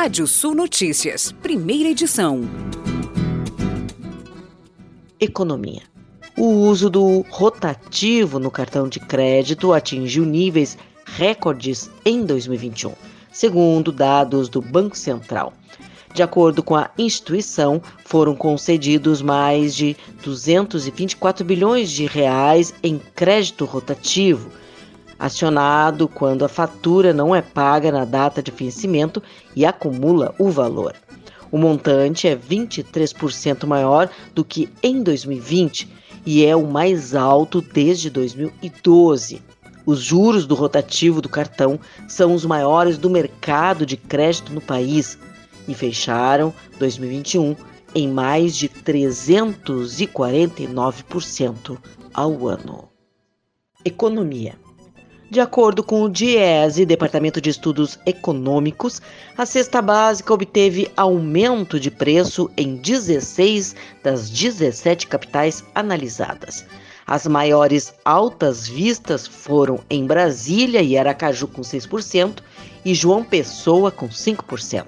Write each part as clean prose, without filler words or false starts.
Rádio Sul Notícias, primeira edição. Economia. O uso do rotativo no cartão de crédito atingiu níveis recordes em 2021, segundo dados do Banco Central. De acordo com a instituição, foram concedidos mais de 224 bilhões de reais em crédito rotativo, acionado quando a fatura não é paga na data de vencimento e acumula o valor. O montante é 23% maior do que em 2020 e é o mais alto desde 2012. Os juros do rotativo do cartão são os maiores do mercado de crédito no país e fecharam 2021 em mais de 349% ao ano. Economia. De acordo com o DIEESE, Departamento de Estudos Econômicos, a cesta básica obteve aumento de preço em 16 das 17 capitais analisadas. As maiores altas vistas foram em Brasília e Aracaju com 6% e João Pessoa com 5%.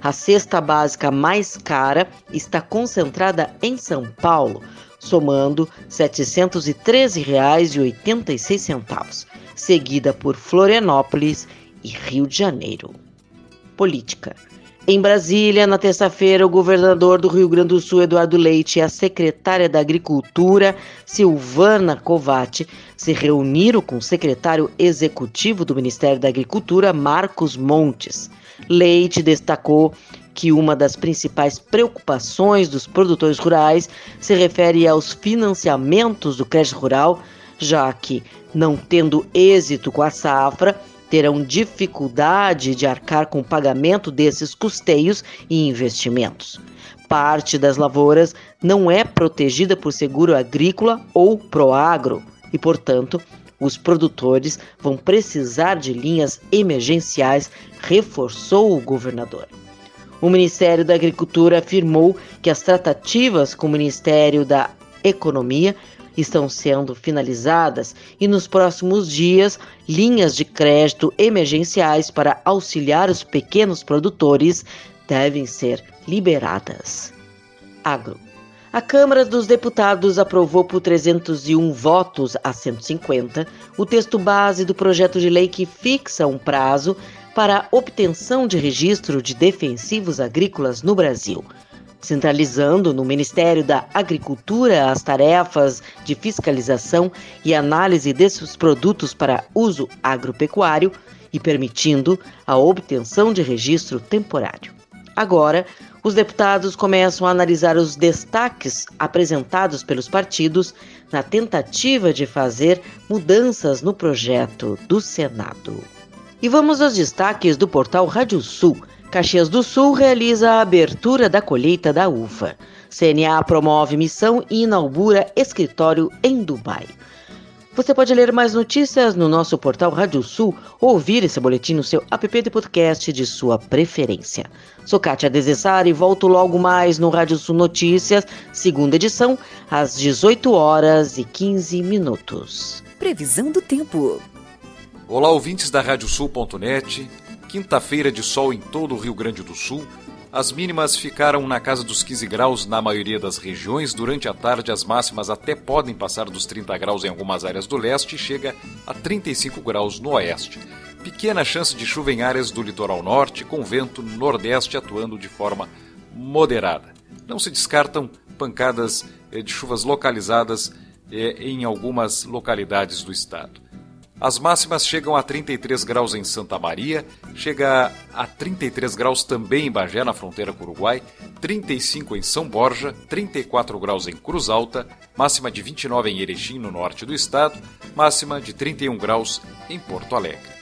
A cesta básica mais cara está concentrada em São Paulo, somando R$ 713,86, seguida por Florianópolis e Rio de Janeiro. Política. Em Brasília, na terça-feira, o governador do Rio Grande do Sul, Eduardo Leite, e a secretária da Agricultura, Silvana Kovat, se reuniram com o secretário executivo do Ministério da Agricultura, Marcos Montes. Leite destacou que uma das principais preocupações dos produtores rurais se refere aos financiamentos do crédito rural, já que, não tendo êxito com a safra, terão dificuldade de arcar com o pagamento desses custeios e investimentos. Parte das lavouras não é protegida por seguro agrícola ou proagro e, portanto, os produtores vão precisar de linhas emergenciais, reforçou o governador. O Ministério da Agricultura afirmou que as tratativas com o Ministério da Economia estão sendo finalizadas e nos próximos dias linhas de crédito emergenciais para auxiliar os pequenos produtores devem ser liberadas. Agro. A Câmara dos Deputados aprovou por 301 votos a 150 o texto base do projeto de lei que fixa um prazo para a obtenção de registro de defensivos agrícolas no Brasil, centralizando no Ministério da Agricultura as tarefas de fiscalização e análise desses produtos para uso agropecuário e permitindo a obtenção de registro temporário. Agora, os deputados começam a analisar os destaques apresentados pelos partidos na tentativa de fazer mudanças no projeto do Senado. E vamos aos destaques do portal Rádio Sul. Caxias do Sul realiza a abertura da colheita da uva. CNA promove missão e inaugura escritório em Dubai. Você pode ler mais notícias no nosso portal Rádio Sul ou ouvir esse boletim no seu app de podcast de sua preferência. Sou Kátia Dezessar e volto logo mais no Rádio Sul Notícias, segunda edição, às 18h15. Previsão do tempo. Olá, ouvintes da radiosul.net. Quinta-feira de sol em todo o Rio Grande do Sul, as mínimas ficaram na casa dos 15 graus na maioria das regiões. Durante a tarde, as máximas até podem passar dos 30 graus em algumas áreas do leste e chega a 35 graus no oeste. Pequena chance de chuva em áreas do litoral norte, com vento nordeste atuando de forma moderada. Não se descartam pancadas de chuvas localizadas em algumas localidades do estado. As máximas chegam a 33 graus em Santa Maria, chega a 33 graus também em Bagé, na fronteira com o Uruguai, 35 em São Borja, 34 graus em Cruz Alta, máxima de 29 em Erechim, no norte do estado, máxima de 31 graus em Porto Alegre.